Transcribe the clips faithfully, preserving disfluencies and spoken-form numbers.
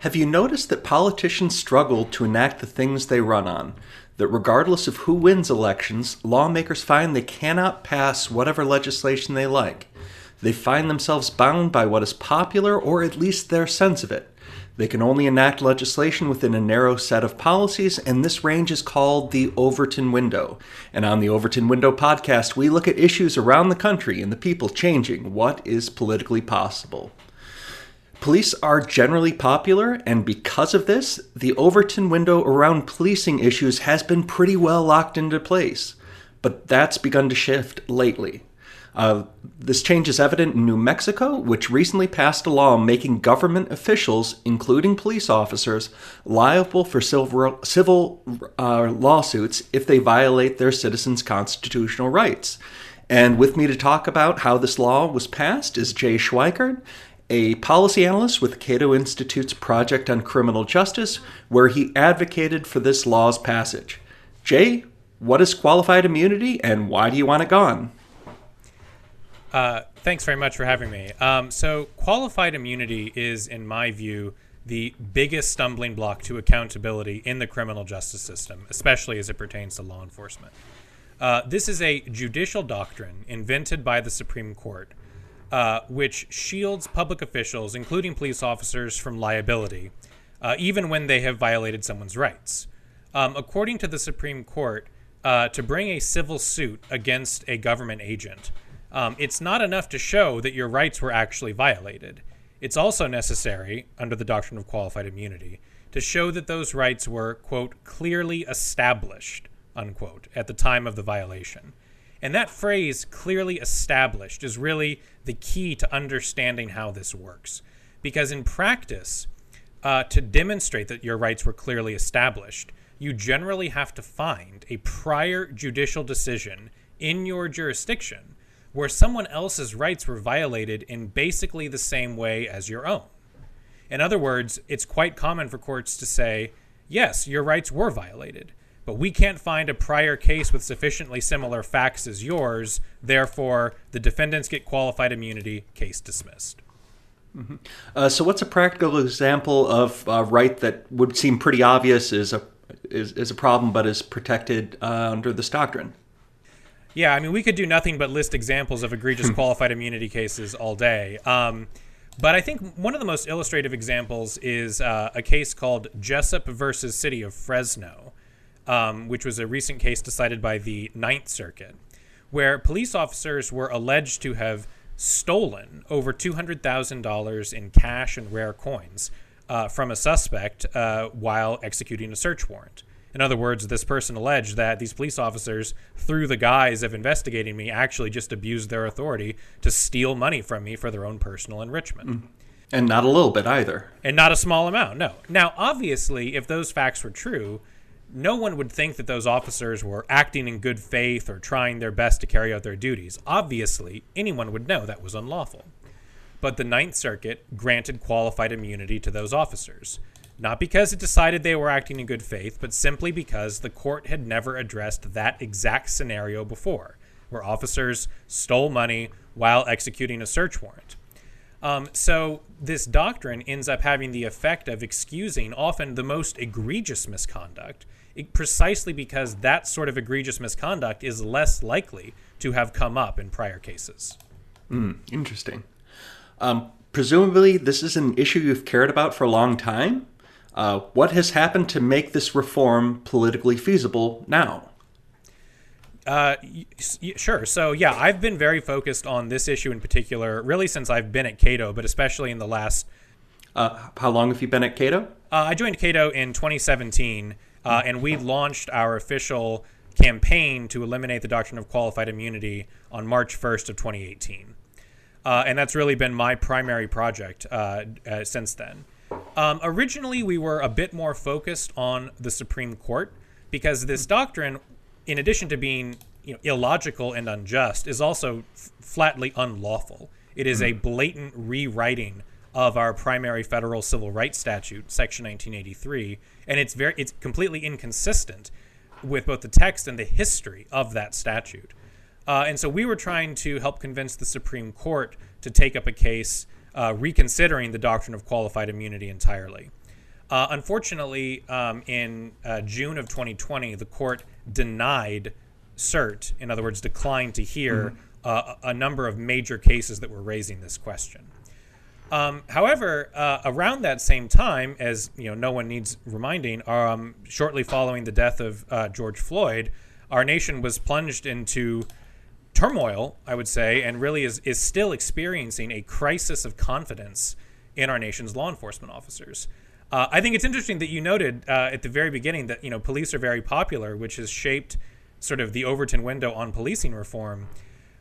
Have you noticed that politicians struggle to enact the things they run on? That regardless of who wins elections, lawmakers find they cannot pass whatever legislation they like. They find themselves bound by what is popular, or at least their sense of it. They can only enact legislation within a narrow set of policies, and this range is called the Overton Window. And on the Overton Window podcast, we look at issues around the country and the people changing what is politically possible. Police are generally popular, and because of this, the Overton window around policing issues has been pretty well locked into place. But that's begun to shift lately. Uh, this change is evident in New Mexico, which recently passed a law making government officials, including police officers, liable for civil, civil uh, lawsuits if they violate their citizens' constitutional rights. And with me to talk about how this law was passed is Jay Schweikert, a policy analyst with the Cato Institute's Project on Criminal Justice, where he advocated for this law's passage. Jay, what is qualified immunity, and why do you want it gone? Uh, thanks very much for having me. Um, so qualified immunity is, in my view, the biggest stumbling block to accountability in the criminal justice system, especially as it pertains to law enforcement. Uh, this is a judicial doctrine invented by the Supreme Court, Uh, which shields public officials, including police officers, from liability, uh, even when they have violated someone's rights. Um, according to the Supreme Court, uh, to bring a civil suit against a government agent, um, it's not enough to show that your rights were actually violated. It's also necessary, under the doctrine of qualified immunity, to show that those rights were, quote, clearly established, unquote, at the time of the violation. And that phrase, clearly established, is really the key to understanding how this works. Because in practice, uh, to demonstrate that your rights were clearly established, you generally have to find a prior judicial decision in your jurisdiction where someone else's rights were violated in basically the same way as your own. In other words, it's quite common for courts to say, yes, your rights were violated, but we can't find a prior case with sufficiently similar facts as yours. Therefore, the defendants get qualified immunity, case dismissed. Mm-hmm. Uh, so what's a practical example of a right that would seem pretty obvious is a, is, is a problem but is protected uh, under this doctrine? Yeah, I mean, we could do nothing but list examples of egregious qualified immunity cases all day. Um, but I think one of the most illustrative examples is uh, a case called Jessup versus City of Fresno, Um, which was a recent case decided by the Ninth Circuit, where police officers were alleged to have stolen over two hundred thousand dollars in cash and rare coins uh, from a suspect uh, while executing a search warrant. In other words, this person alleged that these police officers, through the guise of investigating me, actually just abused their authority to steal money from me for their own personal enrichment. Mm. And not a little bit either. And not a small amount, no. Now, obviously, if those facts were true, no one would think that those officers were acting in good faith or trying their best to carry out their duties. Obviously, anyone would know that was unlawful. But the Ninth Circuit granted qualified immunity to those officers, not because it decided they were acting in good faith, but simply because the court had never addressed that exact scenario before, where officers stole money while executing a search warrant. Um, so this doctrine ends up having the effect of excusing often the most egregious misconduct, it, precisely because that sort of egregious misconduct is less likely to have come up in prior cases. Mm, interesting. Um, presumably, this is an issue you've cared about for a long time. Uh, what has happened to make this reform politically feasible now? Uh, sure. So, yeah, I've been very focused on this issue in particular, really since I've been at Cato, but especially in the last. Uh, how long have you been at Cato? Uh, I joined Cato in twenty seventeen, uh, and we launched our official campaign to eliminate the doctrine of qualified immunity on March first of twenty eighteen. Uh, and that's really been my primary project uh, uh, since then. Um, originally, we were a bit more focused on the Supreme Court because this doctrine, in addition to being, you know, illogical and unjust, is also f- flatly unlawful. It is a blatant rewriting of our primary federal civil rights statute, Section nineteen eighty-three, and it's very it's completely inconsistent with both the text and the history of that statute. Uh, and so we were trying to help convince the Supreme Court to take up a case uh, reconsidering the doctrine of qualified immunity entirely. Uh, unfortunately, um, in uh, June of twenty twenty, the court denied cert, in other words, declined to hear mm-hmm. uh, a number of major cases that were raising this question. Um, however, uh, around that same time, as you know, no one needs reminding, um, shortly following the death of uh, George Floyd, our nation was plunged into turmoil, I would say, and really is, is still experiencing a crisis of confidence in our nation's law enforcement officers. Uh, I think it's interesting that you noted uh, at the very beginning that, you know, police are very popular, which has shaped sort of the Overton window on policing reform.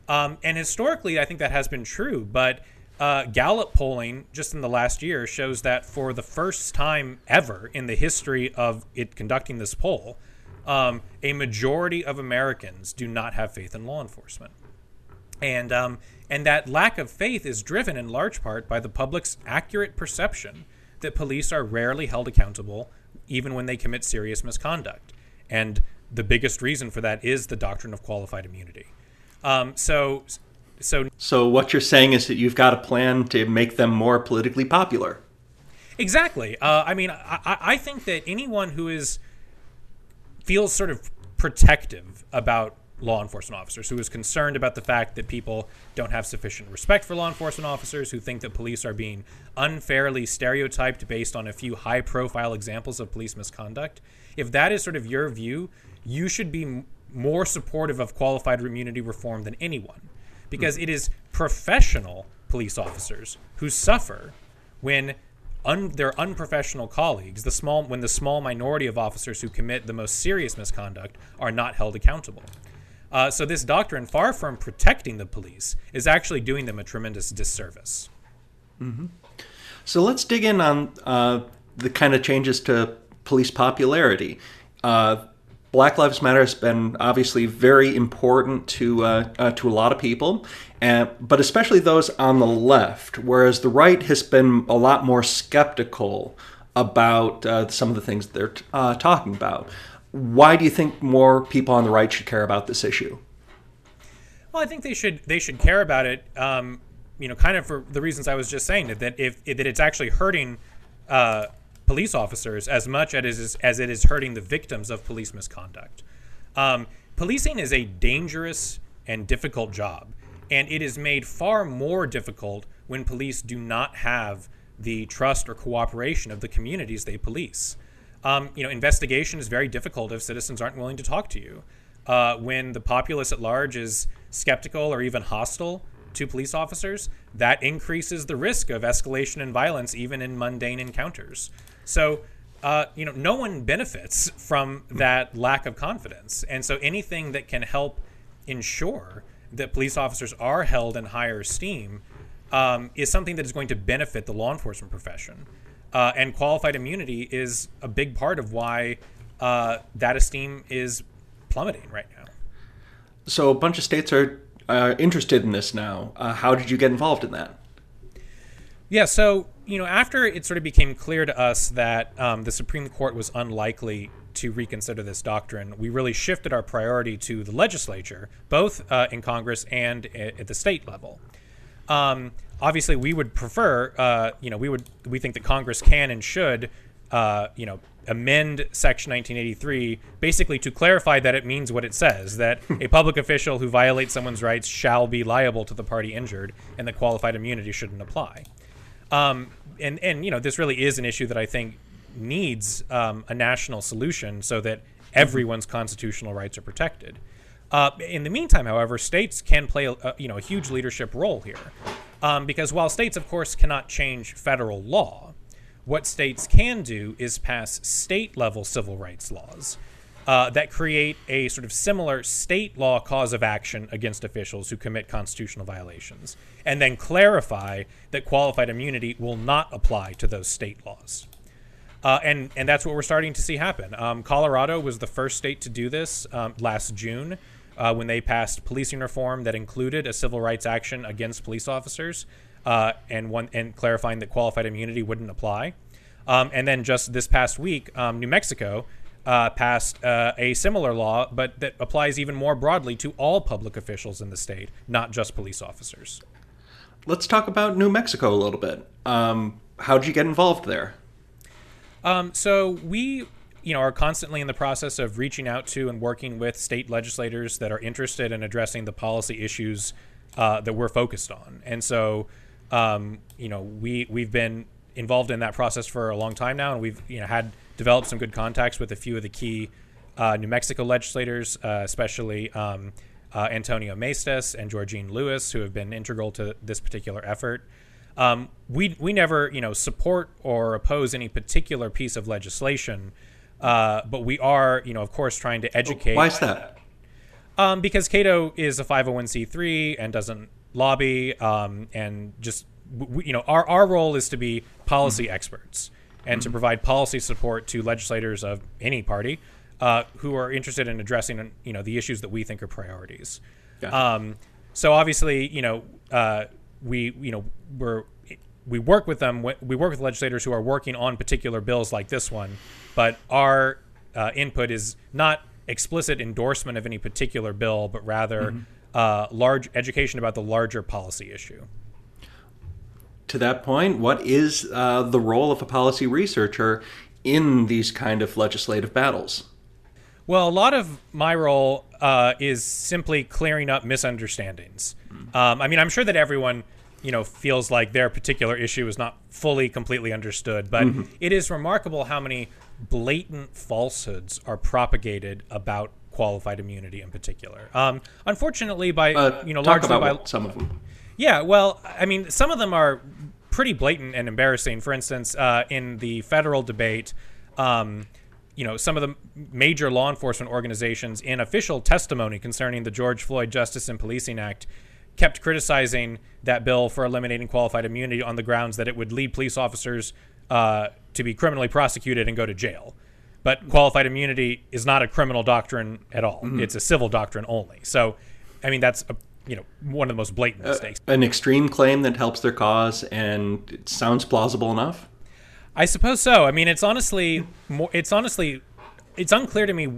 Um, and historically, I think that has been true. But uh, Gallup polling just in the last year shows that for the first time ever in the history of it conducting this poll, um, a majority of Americans do not have faith in law enforcement. And um, and that lack of faith is driven in large part by the public's accurate perception that police are rarely held accountable, even when they commit serious misconduct. And the biggest reason for that is the doctrine of qualified immunity. Um, so, so, so what you're saying is that you've got a plan to make them more politically popular. Exactly. Uh, I mean, I, I think that anyone who is feels sort of protective about law enforcement officers, who is concerned about the fact that people don't have sufficient respect for law enforcement officers, who think that police are being unfairly stereotyped based on a few high-profile examples of police misconduct, if that is sort of your view, you should be m- more supportive of qualified immunity reform than anyone, because mm. it is professional police officers who suffer when un- their unprofessional colleagues, the small when the small minority of officers who commit the most serious misconduct, are not held accountable. Uh, so this doctrine, far from protecting the police, is actually doing them a tremendous disservice. Mm-hmm. So let's dig in on uh, the kind of changes to police popularity. Uh, Black Lives Matter has been obviously very important to uh, uh, to a lot of people, and, but especially those on the left, whereas the right has been a lot more skeptical about uh, some of the things they're uh, talking about. Why do you think more people on the right should care about this issue? Well, I think they should they should care about it, um, you know, kind of for the reasons I was just saying, that if that it's actually hurting uh, police officers as much as, as it is hurting the victims of police misconduct. Um, policing is a dangerous and difficult job, and it is made far more difficult when police do not have the trust or cooperation of the communities they police. Um, you know, investigation is very difficult if citizens aren't willing to talk to you. Uh, when the populace at large is skeptical or even hostile to police officers, that increases the risk of escalation and violence, even in mundane encounters. So, uh, you know, no one benefits from that lack of confidence. And so anything that can help ensure that police officers are held in higher esteem um, is something that is going to benefit the law enforcement profession. Uh, and qualified immunity is a big part of why uh, that esteem is plummeting right now. So a bunch of states are uh, interested in this now. Uh, how did you get involved in that? Yeah, so, you know, after it sort of became clear to us that um, the Supreme Court was unlikely to reconsider this doctrine, we really shifted our priority to the legislature, both uh, in Congress and at the state level. Um, obviously, we would prefer, uh, you know, we would we think that Congress can and should, uh, you know, amend Section nineteen eighty-three, basically to clarify that it means what it says, that a public official who violates someone's rights shall be liable to the party injured, and that qualified immunity shouldn't apply. Um, and, and, you know, this really is an issue that I think needs um, a national solution so that everyone's constitutional rights are protected. Uh, in the meantime, however, states can play a, you know, a huge leadership role here, um, because while states, of course, cannot change federal law, what states can do is pass state-level civil rights laws uh, that create a sort of similar state law cause of action against officials who commit constitutional violations, and then clarify that qualified immunity will not apply to those state laws. Uh, and, and that's what we're starting to see happen. Um, Colorado was the first state to do this um, last June. Uh, when they passed policing reform that included a civil rights action against police officers uh, and one and clarifying that qualified immunity wouldn't apply. Um, and then just this past week, um, New Mexico uh, passed uh, a similar law, but that applies even more broadly to all public officials in the state, not just police officers. Let's talk about New Mexico a little bit. Um, how'd you get involved there? Um, so we, you know, are constantly in the process of reaching out to and working with state legislators that are interested in addressing the policy issues uh, that we're focused on. And so, um, you know, we we've been involved in that process for a long time now, and we've you know had developed some good contacts with a few of the key uh, New Mexico legislators, uh, especially um, uh, Antonio Maestas and Georgine Lewis, who have been integral to this particular effort. Um, we we never you know support or oppose any particular piece of legislation. Uh, but we are, you know, of course, trying to educate. Why is that? Um, because Cato is a five oh one c three and doesn't lobby, um, and just, we, you know, our, our role is to be policy mm-hmm. experts and mm-hmm. to provide policy support to legislators of any party uh, who are interested in addressing, you know, the issues that we think are priorities. Gotcha. Um, so obviously, you know, uh, we, you know, we're we work with them. We work with legislators who are working on particular bills like this one. But our uh, input is not explicit endorsement of any particular bill, but rather mm-hmm. uh, large education about the larger policy issue. To that point, what is uh, the role of a policy researcher in these kind of legislative battles? Well, a lot of my role uh, is simply clearing up misunderstandings. Mm-hmm. Um, I mean, I'm sure that everyone you know, feels like their particular issue is not fully, completely understood. But mm-hmm. it is remarkable how many blatant falsehoods are propagated about qualified immunity in particular. Um, unfortunately, by, uh, you know, talk largely about by some of them. Yeah, well, I mean, some of them are pretty blatant and embarrassing. For instance, uh, in the federal debate, um, you know, some of the major law enforcement organizations in official testimony concerning the George Floyd Justice and Policing Act kept criticizing that bill for eliminating qualified immunity on the grounds that it would lead police officers uh, to be criminally prosecuted and go to jail. But qualified immunity is not a criminal doctrine at all. Mm-hmm. It's a civil doctrine only. So, I mean, that's a, you know one of the most blatant mistakes. Uh, an extreme claim that helps their cause, and it sounds plausible enough? I suppose so. I mean, it's honestly, more, it's honestly, it's unclear to me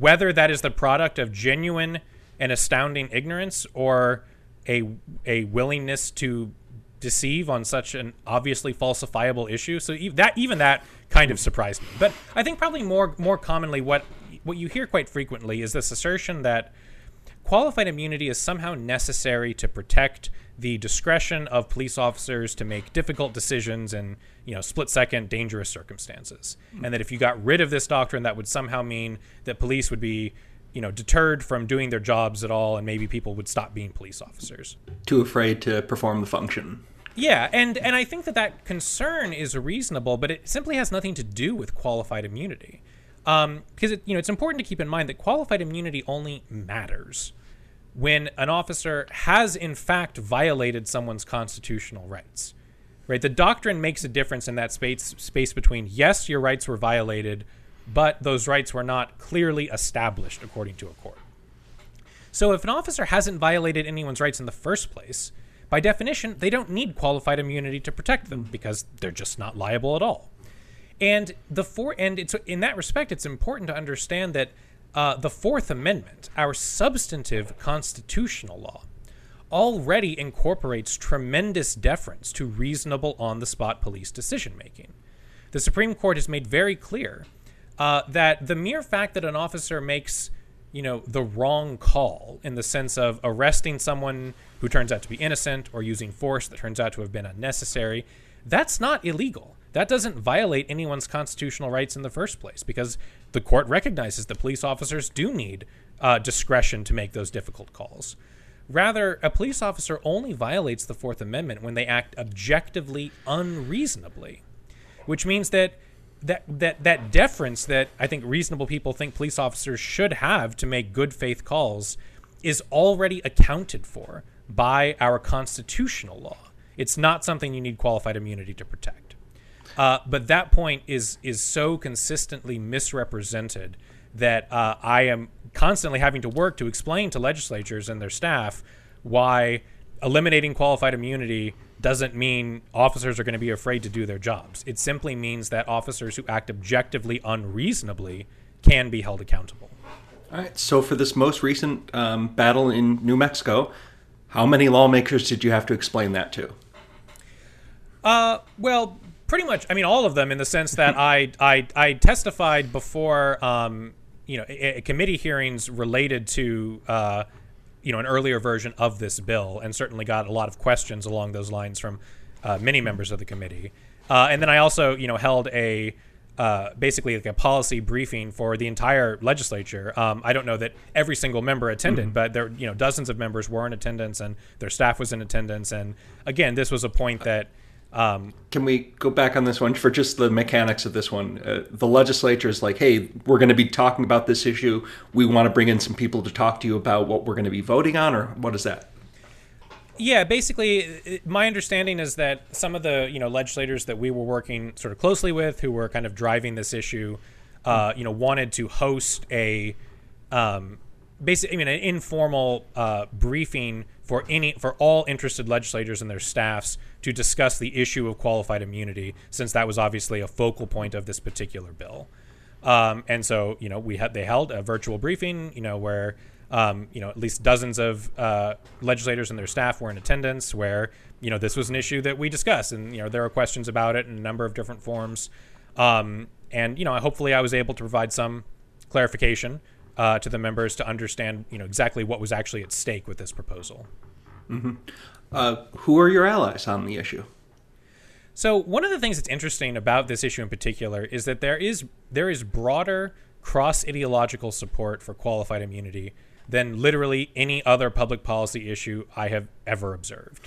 whether that is the product of genuine an astounding ignorance or a a willingness to deceive on such an obviously falsifiable issue. So even that even that kind of surprised me. But I think probably more more commonly what what you hear quite frequently is this assertion that qualified immunity is somehow necessary to protect the discretion of police officers to make difficult decisions in, you know, split-second dangerous circumstances. Mm-hmm. And that if you got rid of this doctrine, that would somehow mean that police would be you know, deterred from doing their jobs at all, and maybe people would stop being police officers. Too afraid to perform the function. Yeah, and, and I think that that concern is reasonable, but it simply has nothing to do with qualified immunity. Um, because, it, you know, it's important to keep in mind that qualified immunity only matters when an officer has, in fact, violated someone's constitutional rights, right? The doctrine makes a difference in that space space between, yes, your rights were violated, but those rights were not clearly established according to a court. So if an officer hasn't violated anyone's rights in the first place, by definition, they don't need qualified immunity to protect them because they're just not liable at all. And the four, and it's in that respect, it's important to understand that uh, the Fourth Amendment, our substantive constitutional law, already incorporates tremendous deference to reasonable on-the-spot police decision-making. The Supreme Court has made very clear Uh, that the mere fact that an officer makes, you know, the wrong call in the sense of arresting someone who turns out to be innocent or using force that turns out to have been unnecessary, that's not illegal. That doesn't violate anyone's constitutional rights in the first place because the court recognizes that police officers do need uh, discretion to make those difficult calls. Rather, a police officer only violates the Fourth Amendment when they act objectively unreasonably, which means that That, that that deference that I think reasonable people think police officers should have to make good faith calls is already accounted for by our constitutional law. It's not something you need qualified immunity to protect. Uh, but that point is is so consistently misrepresented that uh, I am constantly having to work to explain to legislatures and their staff why eliminating qualified immunity doesn't mean officers are going to be afraid to do their jobs. It simply means that officers who act objectively unreasonably can be held accountable. All right. So for this most recent um, battle in New Mexico, how many lawmakers did you have to explain that to? Uh, well, Pretty much, I mean, all of them, in the sense that I, I I testified before, um, you know, a, a committee hearings related to, uh, you know, an earlier version of this bill, and certainly got a lot of questions along those lines from uh, many members of the committee. Uh, and then I also, you know, held a uh, basically like a policy briefing for the entire legislature. Um, I don't know that every single member attended, mm-hmm. but there, you know, dozens of members were in attendance, and their staff was in attendance. And again, this was a point that. Um, Can we go back on this one for just the mechanics of this one? Uh, the legislature is like, hey, we're going to be talking about this issue. We want to bring in some people to talk to you about what we're going to be voting on, or what is that? Yeah, basically, it, my understanding is that some of the, you know, legislators that we were working sort of closely with, who were kind of driving this issue, uh, you know, wanted to host a um, basically, I mean, an informal uh, briefing for any for all interested legislators and their staffs to discuss the issue of qualified immunity, since that was obviously a focal point of this particular bill. Um, and so, you know, we had they held a virtual briefing, you know, where, um, you know, at least dozens of uh, legislators and their staff were in attendance, where, you know, this was an issue that we discussed. And, you know, there were questions about it in a number of different forms. Um, and, you know, hopefully I was able to provide some clarification Uh, to the members to understand, you know, exactly what was actually at stake with this proposal. Mm-hmm. Uh, who are your allies on the issue? So one of the things that's interesting about this issue in particular is that there is there is broader cross-ideological support for qualified immunity than literally any other public policy issue I have ever observed.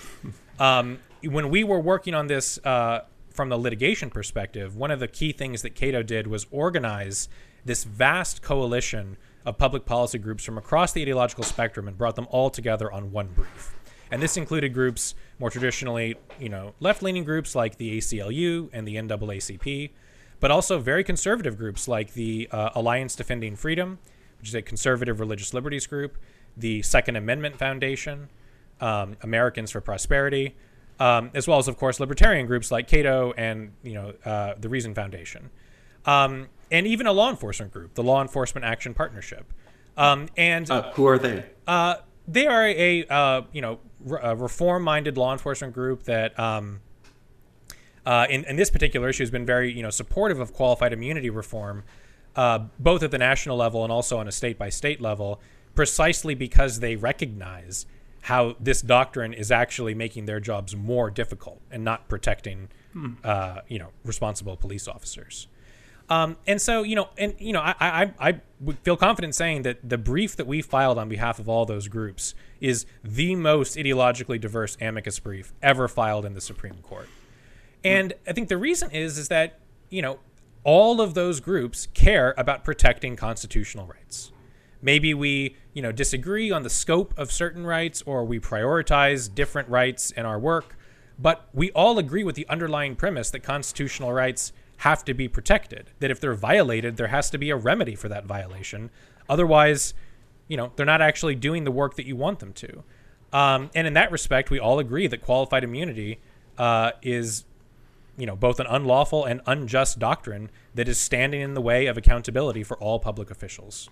Um, when we were working on this uh, from the litigation perspective, one of the key things that Cato did was organize this vast coalition of public policy groups from across the ideological spectrum and brought them all together on one brief. And this included groups more traditionally, you know, left-leaning groups like the A C L U and the N double A C P, but also very conservative groups like the uh, Alliance Defending Freedom, which is a conservative religious liberties group, the Second Amendment Foundation, um, Americans for Prosperity, um, as well as, of course, libertarian groups like Cato and, you know, uh, the Reason Foundation. Um, and even a law enforcement group, the Law Enforcement Action Partnership. Um, and uh, who are they? Uh, they are a, uh, you know, re- a reform-minded law enforcement group that um, uh, in, in this particular issue has been very, you know, supportive of qualified immunity reform, uh, both at the national level and also on a state-by-state level, precisely because they recognize how this doctrine is actually making their jobs more difficult and not protecting, hmm. uh, you know, responsible police officers. Um, and so, you know, and, you know, I, I, I feel confident saying that the brief that we filed on behalf of all those groups is the most ideologically diverse amicus brief ever filed in the Supreme Court. And I think the reason is, is that, you know, all of those groups care about protecting constitutional rights. Maybe we, you know, disagree on the scope of certain rights, or we prioritize different rights in our work, but we all agree with the underlying premise that constitutional rights have to be protected, that if they're violated, there has to be a remedy for that violation. Otherwise, you know, they're not actually doing the work that you want them to. Um, and in that respect, we all agree that qualified immunity uh, is, you know, both an unlawful and unjust doctrine that is standing in the way of accountability for all public officials.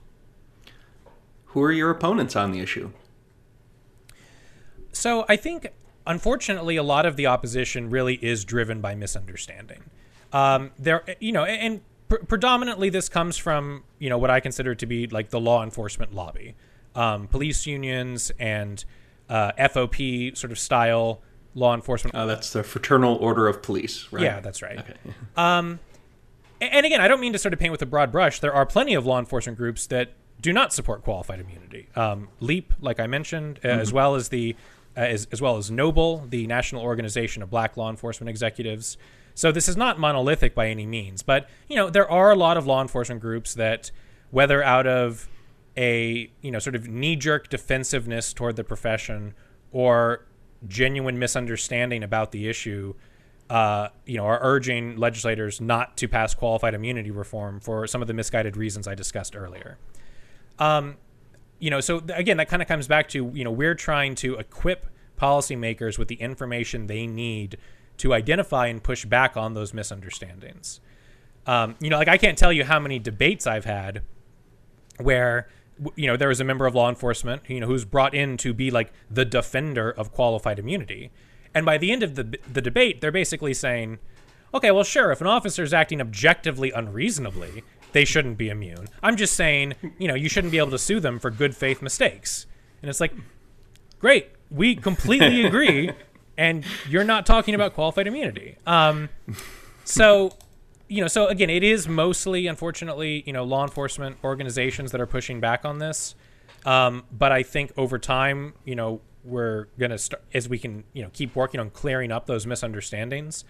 Who are your opponents on the issue? So I think, unfortunately, a lot of the opposition really is driven by misunderstanding. Um, there, you know, and pr- predominantly this comes from, you know, what I consider to be like the law enforcement lobby, um, police unions and uh, F O P sort of style law enforcement. Uh, that's the Fraternal Order of Police, right? Yeah, that's right. Okay. um, and again, I don't mean to sort of paint with a broad brush. There are plenty of law enforcement groups that do not support qualified immunity. Um, LEAP, like I mentioned, mm-hmm. as well as the uh, as, as well as Noble, the National Organization of Black Law Enforcement Executives. So this is not monolithic by any means, but, you know, there are a lot of law enforcement groups that, whether out of a, you know, sort of knee-jerk defensiveness toward the profession or genuine misunderstanding about the issue, uh, you know, are urging legislators not to pass qualified immunity reform for some of the misguided reasons I discussed earlier. Um, you know, so th- again, that kind of comes back to, you know, we're trying to equip policymakers with the information they need to identify and push back on those misunderstandings. Um, you know, like I can't tell you how many debates I've had where, you know, there was a member of law enforcement, you know, who's brought in to be like the defender of qualified immunity. And by the end of the the debate, they're basically saying, okay, well, sure, if an officer is acting objectively unreasonably, they shouldn't be immune. I'm just saying, you know, you shouldn't be able to sue them for good faith mistakes. And it's like, great, we completely agree, and you're not talking about qualified immunity. Um, so, you know, so again, it is mostly, unfortunately, you know, law enforcement organizations that are pushing back on this. Um, but I think over time, you know, we're going to start, as we can, you know, keep working on clearing up those misunderstandings.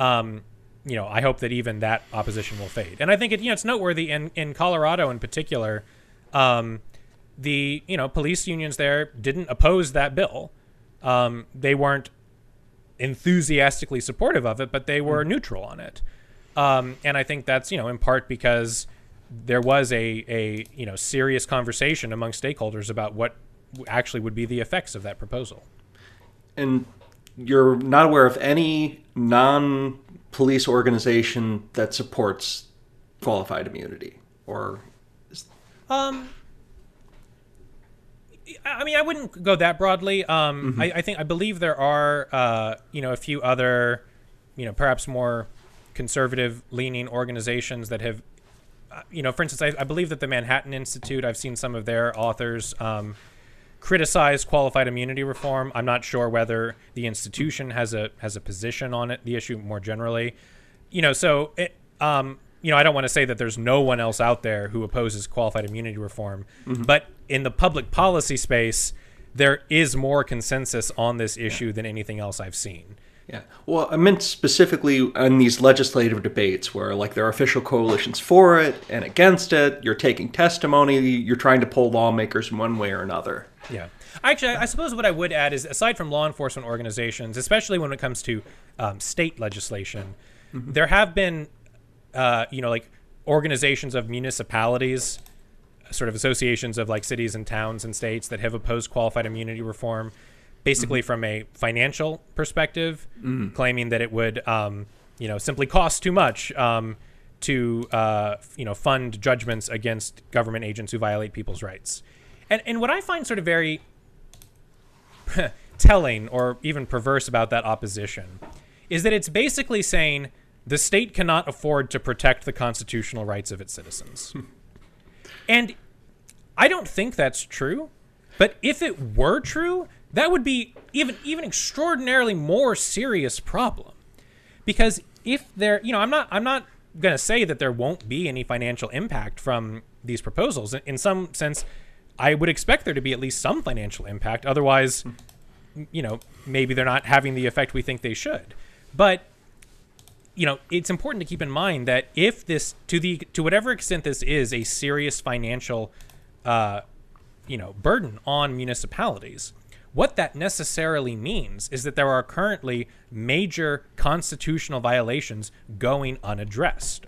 Um, you know, I hope that even that opposition will fade. And I think it, you know, it's noteworthy in, in Colorado in particular, um, the, you know, police unions there didn't oppose that bill. Um, they weren't enthusiastically supportive of it, but they were neutral on it. Um, and I think that's, you know, in part because there was a, a, you know, serious conversation among stakeholders about what actually would be the effects of that proposal. And you're not aware of any non-police organization that supports qualified immunity or... Um, I mean, I wouldn't go that broadly. Um, mm-hmm. I, I think, I believe there are, uh, you know, a few other, you know, perhaps more conservative leaning organizations that have, uh, you know, for instance, I, I believe that the Manhattan Institute, I've seen some of their authors, um, criticize qualified immunity reform. I'm not sure whether the institution has a has a position on it, the issue more generally. You know, so it, um, you know, I don't want to say that there's no one else out there who opposes qualified immunity reform, mm-hmm. but in the public policy space, there is more consensus on this issue yeah. than anything else I've seen. Yeah. Well, I meant specifically on these legislative debates where, like, there are official coalitions for it and against it. You're taking testimony. You're trying to poll lawmakers in one way or another. Yeah. Actually, I suppose what I would add is, aside from law enforcement organizations, especially when it comes to um, state legislation, mm-hmm. there have been, uh, you know, like organizations of municipalities, sort of associations of like cities and towns and states that have opposed qualified immunity reform, basically mm-hmm. from a financial perspective, mm-hmm. claiming that it would, um, you know, simply cost too much um, to, uh, you know, fund judgments against government agents who violate people's rights. And, and what I find sort of very telling or even perverse about that opposition is that it's basically saying the state cannot afford to protect the constitutional rights of its citizens. And I don't think that's true. But if it were true, that would be even even extraordinarily more serious problem. Because if there, you know, I'm not I'm not going to say that there won't be any financial impact from these proposals. In some sense, I would expect there to be at least some financial impact. Otherwise, you know, maybe they're not having the effect we think they should. But, you know, it's important to keep in mind that if this, to the to whatever extent this is a serious financial, uh, you know, burden on municipalities, what that necessarily means is that there are currently major constitutional violations going unaddressed.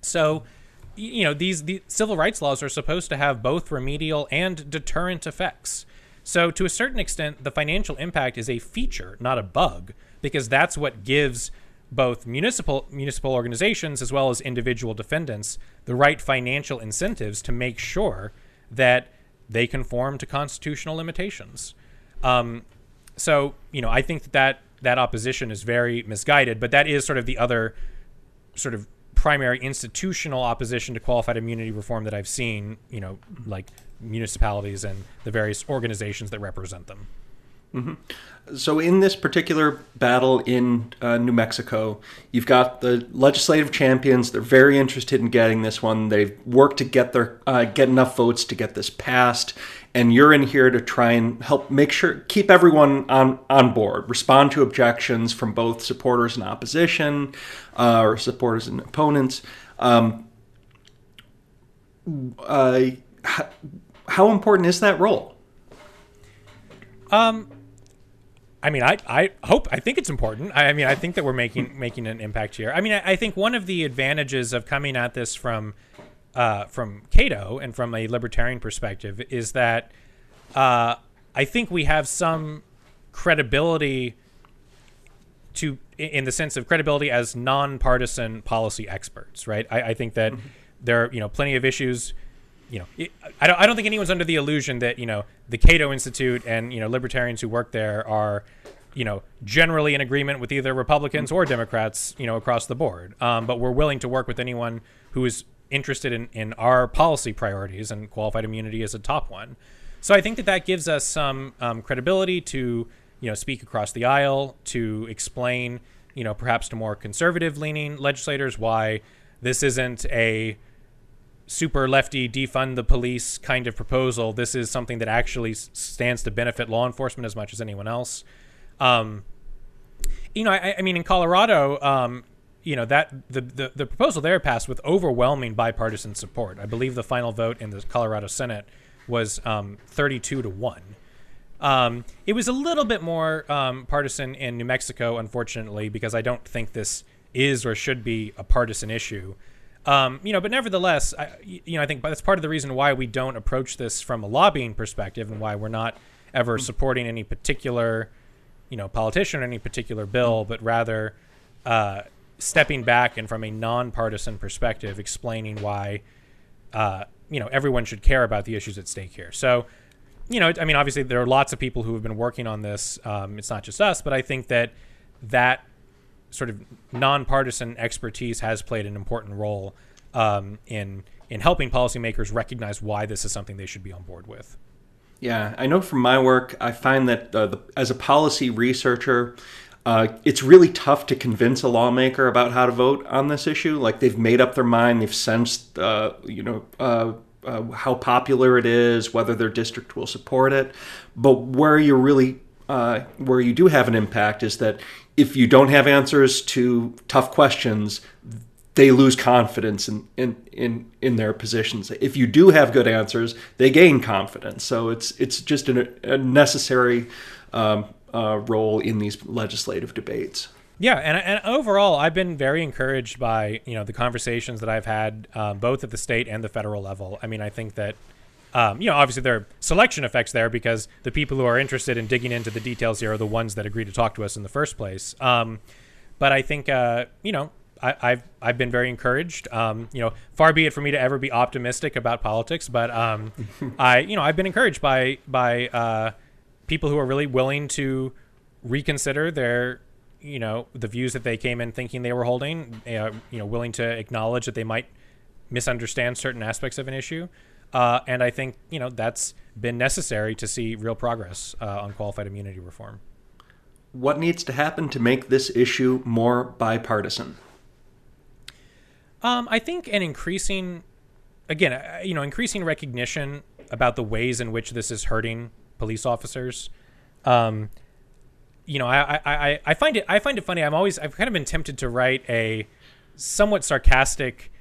So, you know, these the civil rights laws are supposed to have both remedial and deterrent effects. So to a certain extent, the financial impact is a feature, not a bug, because that's what gives both municipal municipal organizations as well as individual defendants the right financial incentives to make sure that they conform to constitutional limitations. Um, so, you know, I think that, that that opposition is very misguided, but that is sort of the other sort of primary institutional opposition to qualified immunity reform that I've seen, you know, like municipalities and the various organizations that represent them. Mm-hmm. So in this particular battle in uh, New Mexico, you've got the legislative champions. They're very interested in getting this one. They've worked to get their uh, get enough votes to get this passed. And you're in here to try and help make sure, keep everyone on, on board, respond to objections from both supporters and opposition, uh, or supporters and opponents. Um, uh, how, how important is that role? Um, I mean, I, I hope, I think it's important. I, I mean, I think that we're making making an impact here. I mean, I, I think one of the advantages of coming at this from Uh, from Cato and from a libertarian perspective is that uh, I think we have some credibility to, in the sense of credibility as nonpartisan policy experts, right? I, I think that mm-hmm. there are, you know, plenty of issues. You know, it, I don't I don't think anyone's under the illusion that, you know, the Cato Institute and, you know, libertarians who work there are you know, generally in agreement with either Republicans or Democrats, you know, across the board. Um, but we're willing to work with anyone who is interested in, in our policy priorities, and qualified immunity is a top one. So I think that that gives us some um, credibility to, you know, speak across the aisle, to explain, you know, perhaps to more conservative leaning legislators why this isn't a super lefty defund the police kind of proposal. This is something that actually stands to benefit law enforcement as much as anyone else. Um, you know, I, I mean, in Colorado, um, you know, that the, the, the proposal there passed with overwhelming bipartisan support. I believe the final vote in the Colorado Senate was um, thirty-two to one. Um, it was a little bit more um, partisan in New Mexico, unfortunately, because I don't think this is or should be a partisan issue. Um, you know, but nevertheless, I, you know, I think that's part of the reason why we don't approach this from a lobbying perspective, and why we're not ever supporting any particular, you know, politician or any particular bill, but rather uh, stepping back and from a nonpartisan perspective, explaining why, uh, you know, everyone should care about the issues at stake here. So, you know, I mean, obviously there are lots of people who have been working on this. Um, it's not just us, but I think that that sort of nonpartisan expertise has played an important role um, in in helping policymakers recognize why this is something they should be on board with. Yeah, I know from my work, I find that uh, the, as a policy researcher, uh, it's really tough to convince a lawmaker about how to vote on this issue. Like, they've made up their mind, they've sensed, uh, you know, uh, uh, how popular it is, whether their district will support it. But where you really, uh, where you do have an impact is that if you don't have answers to tough questions, they lose confidence in, in, in, in their positions. If you do have good answers, they gain confidence. So it's it's just an, a necessary um, uh, role in these legislative debates. Yeah, and, and overall, I've been very encouraged by, you know, the conversations that I've had uh, both at the state and the federal level. I mean, I think that, um, you know, obviously there are selection effects there, because the people who are interested in digging into the details here are the ones that agree to talk to us in the first place. Um, but I think, uh, you know, I, I've I've been very encouraged. Um, you know, far be it for me to ever be optimistic about politics, but um, I you know I've been encouraged by by uh, people who are really willing to reconsider their you know the views that they came in thinking they were holding. Uh, you know, willing to acknowledge that they might misunderstand certain aspects of an issue, uh, and I think you know that's been necessary to see real progress uh, on qualified immunity reform. What needs to happen to make this issue more bipartisan? Um, I think an increasing, again, you know, increasing recognition about the ways in which this is hurting police officers. Um, you know, I, I, I find it I find it funny. I'm always I've kind of been tempted to write a somewhat sarcastic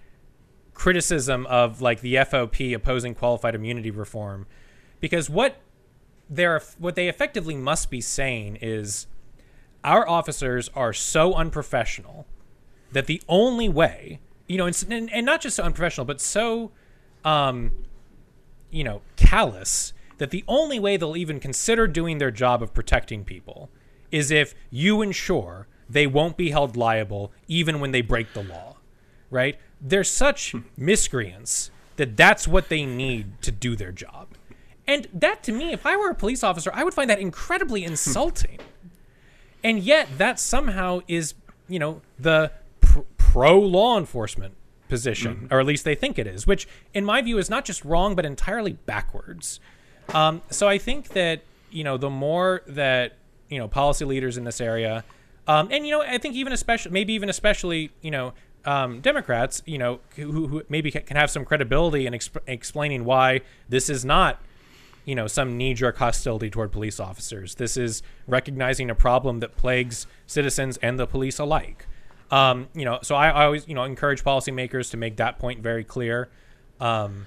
criticism of like the F O P opposing qualified immunity reform, because what they're what they effectively must be saying is our officers are so unprofessional that the only way, you know, and, and not just so unprofessional, but so, um, you know, callous, that the only way they'll even consider doing their job of protecting people is if you ensure they won't be held liable even when they break the law, right? They're such miscreants that that's what they need to do their job. And that, to me, if I were a police officer, I would find that incredibly insulting. And yet that somehow is, you know, the pro law enforcement position, mm-hmm. or at least they think it is, which in my view is not just wrong, but entirely backwards. Um, so I think that, you know, the more that, you know, policy leaders in this area, um, and, you know, I think even especially, maybe even especially, you know, um, Democrats, you know, who, who maybe can have some credibility in exp- explaining why this is not, you know, some knee-jerk hostility toward police officers. This is recognizing a problem that plagues citizens and the police alike. Um, you know, so I, I always, you know, encourage policymakers to make that point very clear, because um,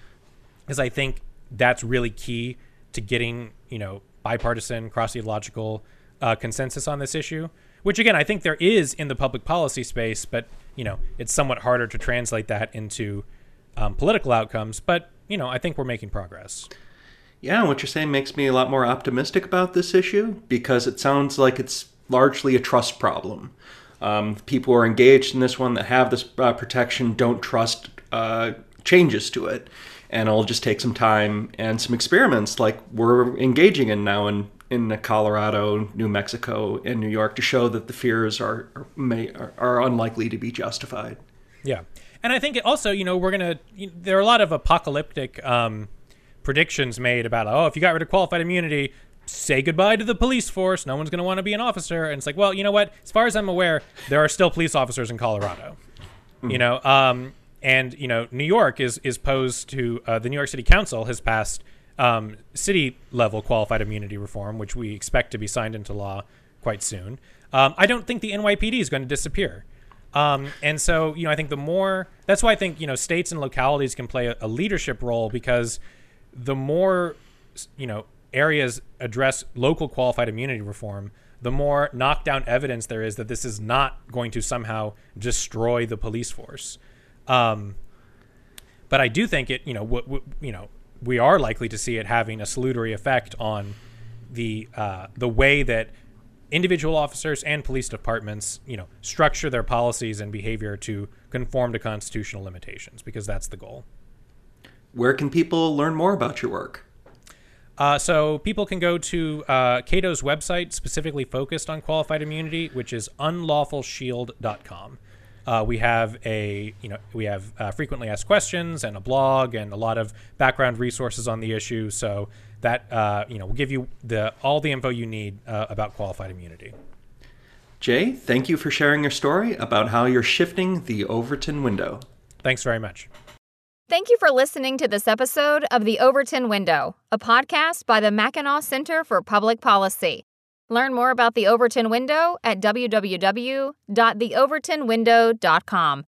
I think that's really key to getting, you know, bipartisan, cross-ideological uh, consensus on this issue, which, again, I think there is in the public policy space. But, you know, it's somewhat harder to translate that into um, political outcomes. But, you know, I think we're making progress. Yeah, what you're saying makes me a lot more optimistic about this issue, because it sounds like it's largely a trust problem. Um, people who are engaged in this one, that have this uh, protection, don't trust uh, changes to it. And it'll just take some time and some experiments like we're engaging in now in in Colorado, New Mexico, and New York to show that the fears are are, may, are, are unlikely to be justified. Yeah. And I think also, you know, we're going to, there are a lot of apocalyptic um, predictions made about, oh, if you got rid of qualified immunity, say goodbye to the police force. No one's going to want to be an officer. And it's like, well, you know what? As far as I'm aware, there are still police officers in Colorado, mm-hmm. you know, um, and, you know, New York is, is posed to uh, the New York City Council has passed um, city level qualified immunity reform, which we expect to be signed into law quite soon. Um, I don't think the N Y P D is going to disappear. Um, and so, you know, I think the more, that's why I think, you know, states and localities can play a, a leadership role, because the more, you know, areas address local qualified immunity reform, the more knockdown evidence there is that this is not going to somehow destroy the police force. Um, but I do think it, you know, w- w- you know, we are likely to see it having a salutary effect on the, uh, the way that individual officers and police departments, you know, structure their policies and behavior to conform to constitutional limitations, because that's the goal. Where can people learn more about your work? Uh, so people can go to uh, Cato's website, specifically focused on qualified immunity, which is unlawful shield dot com. Uh, we have a, you know, we have uh, frequently asked questions and a blog and a lot of background resources on the issue. So that, uh, you know, will give you the all the info you need uh, about qualified immunity. Jay, thank you for sharing your story about how you're shifting the Overton window. Thanks very much. Thank you for listening to this episode of The Overton Window, a podcast by the Mackinac Center for Public Policy. Learn more about The Overton Window at w w w dot the overton window dot com.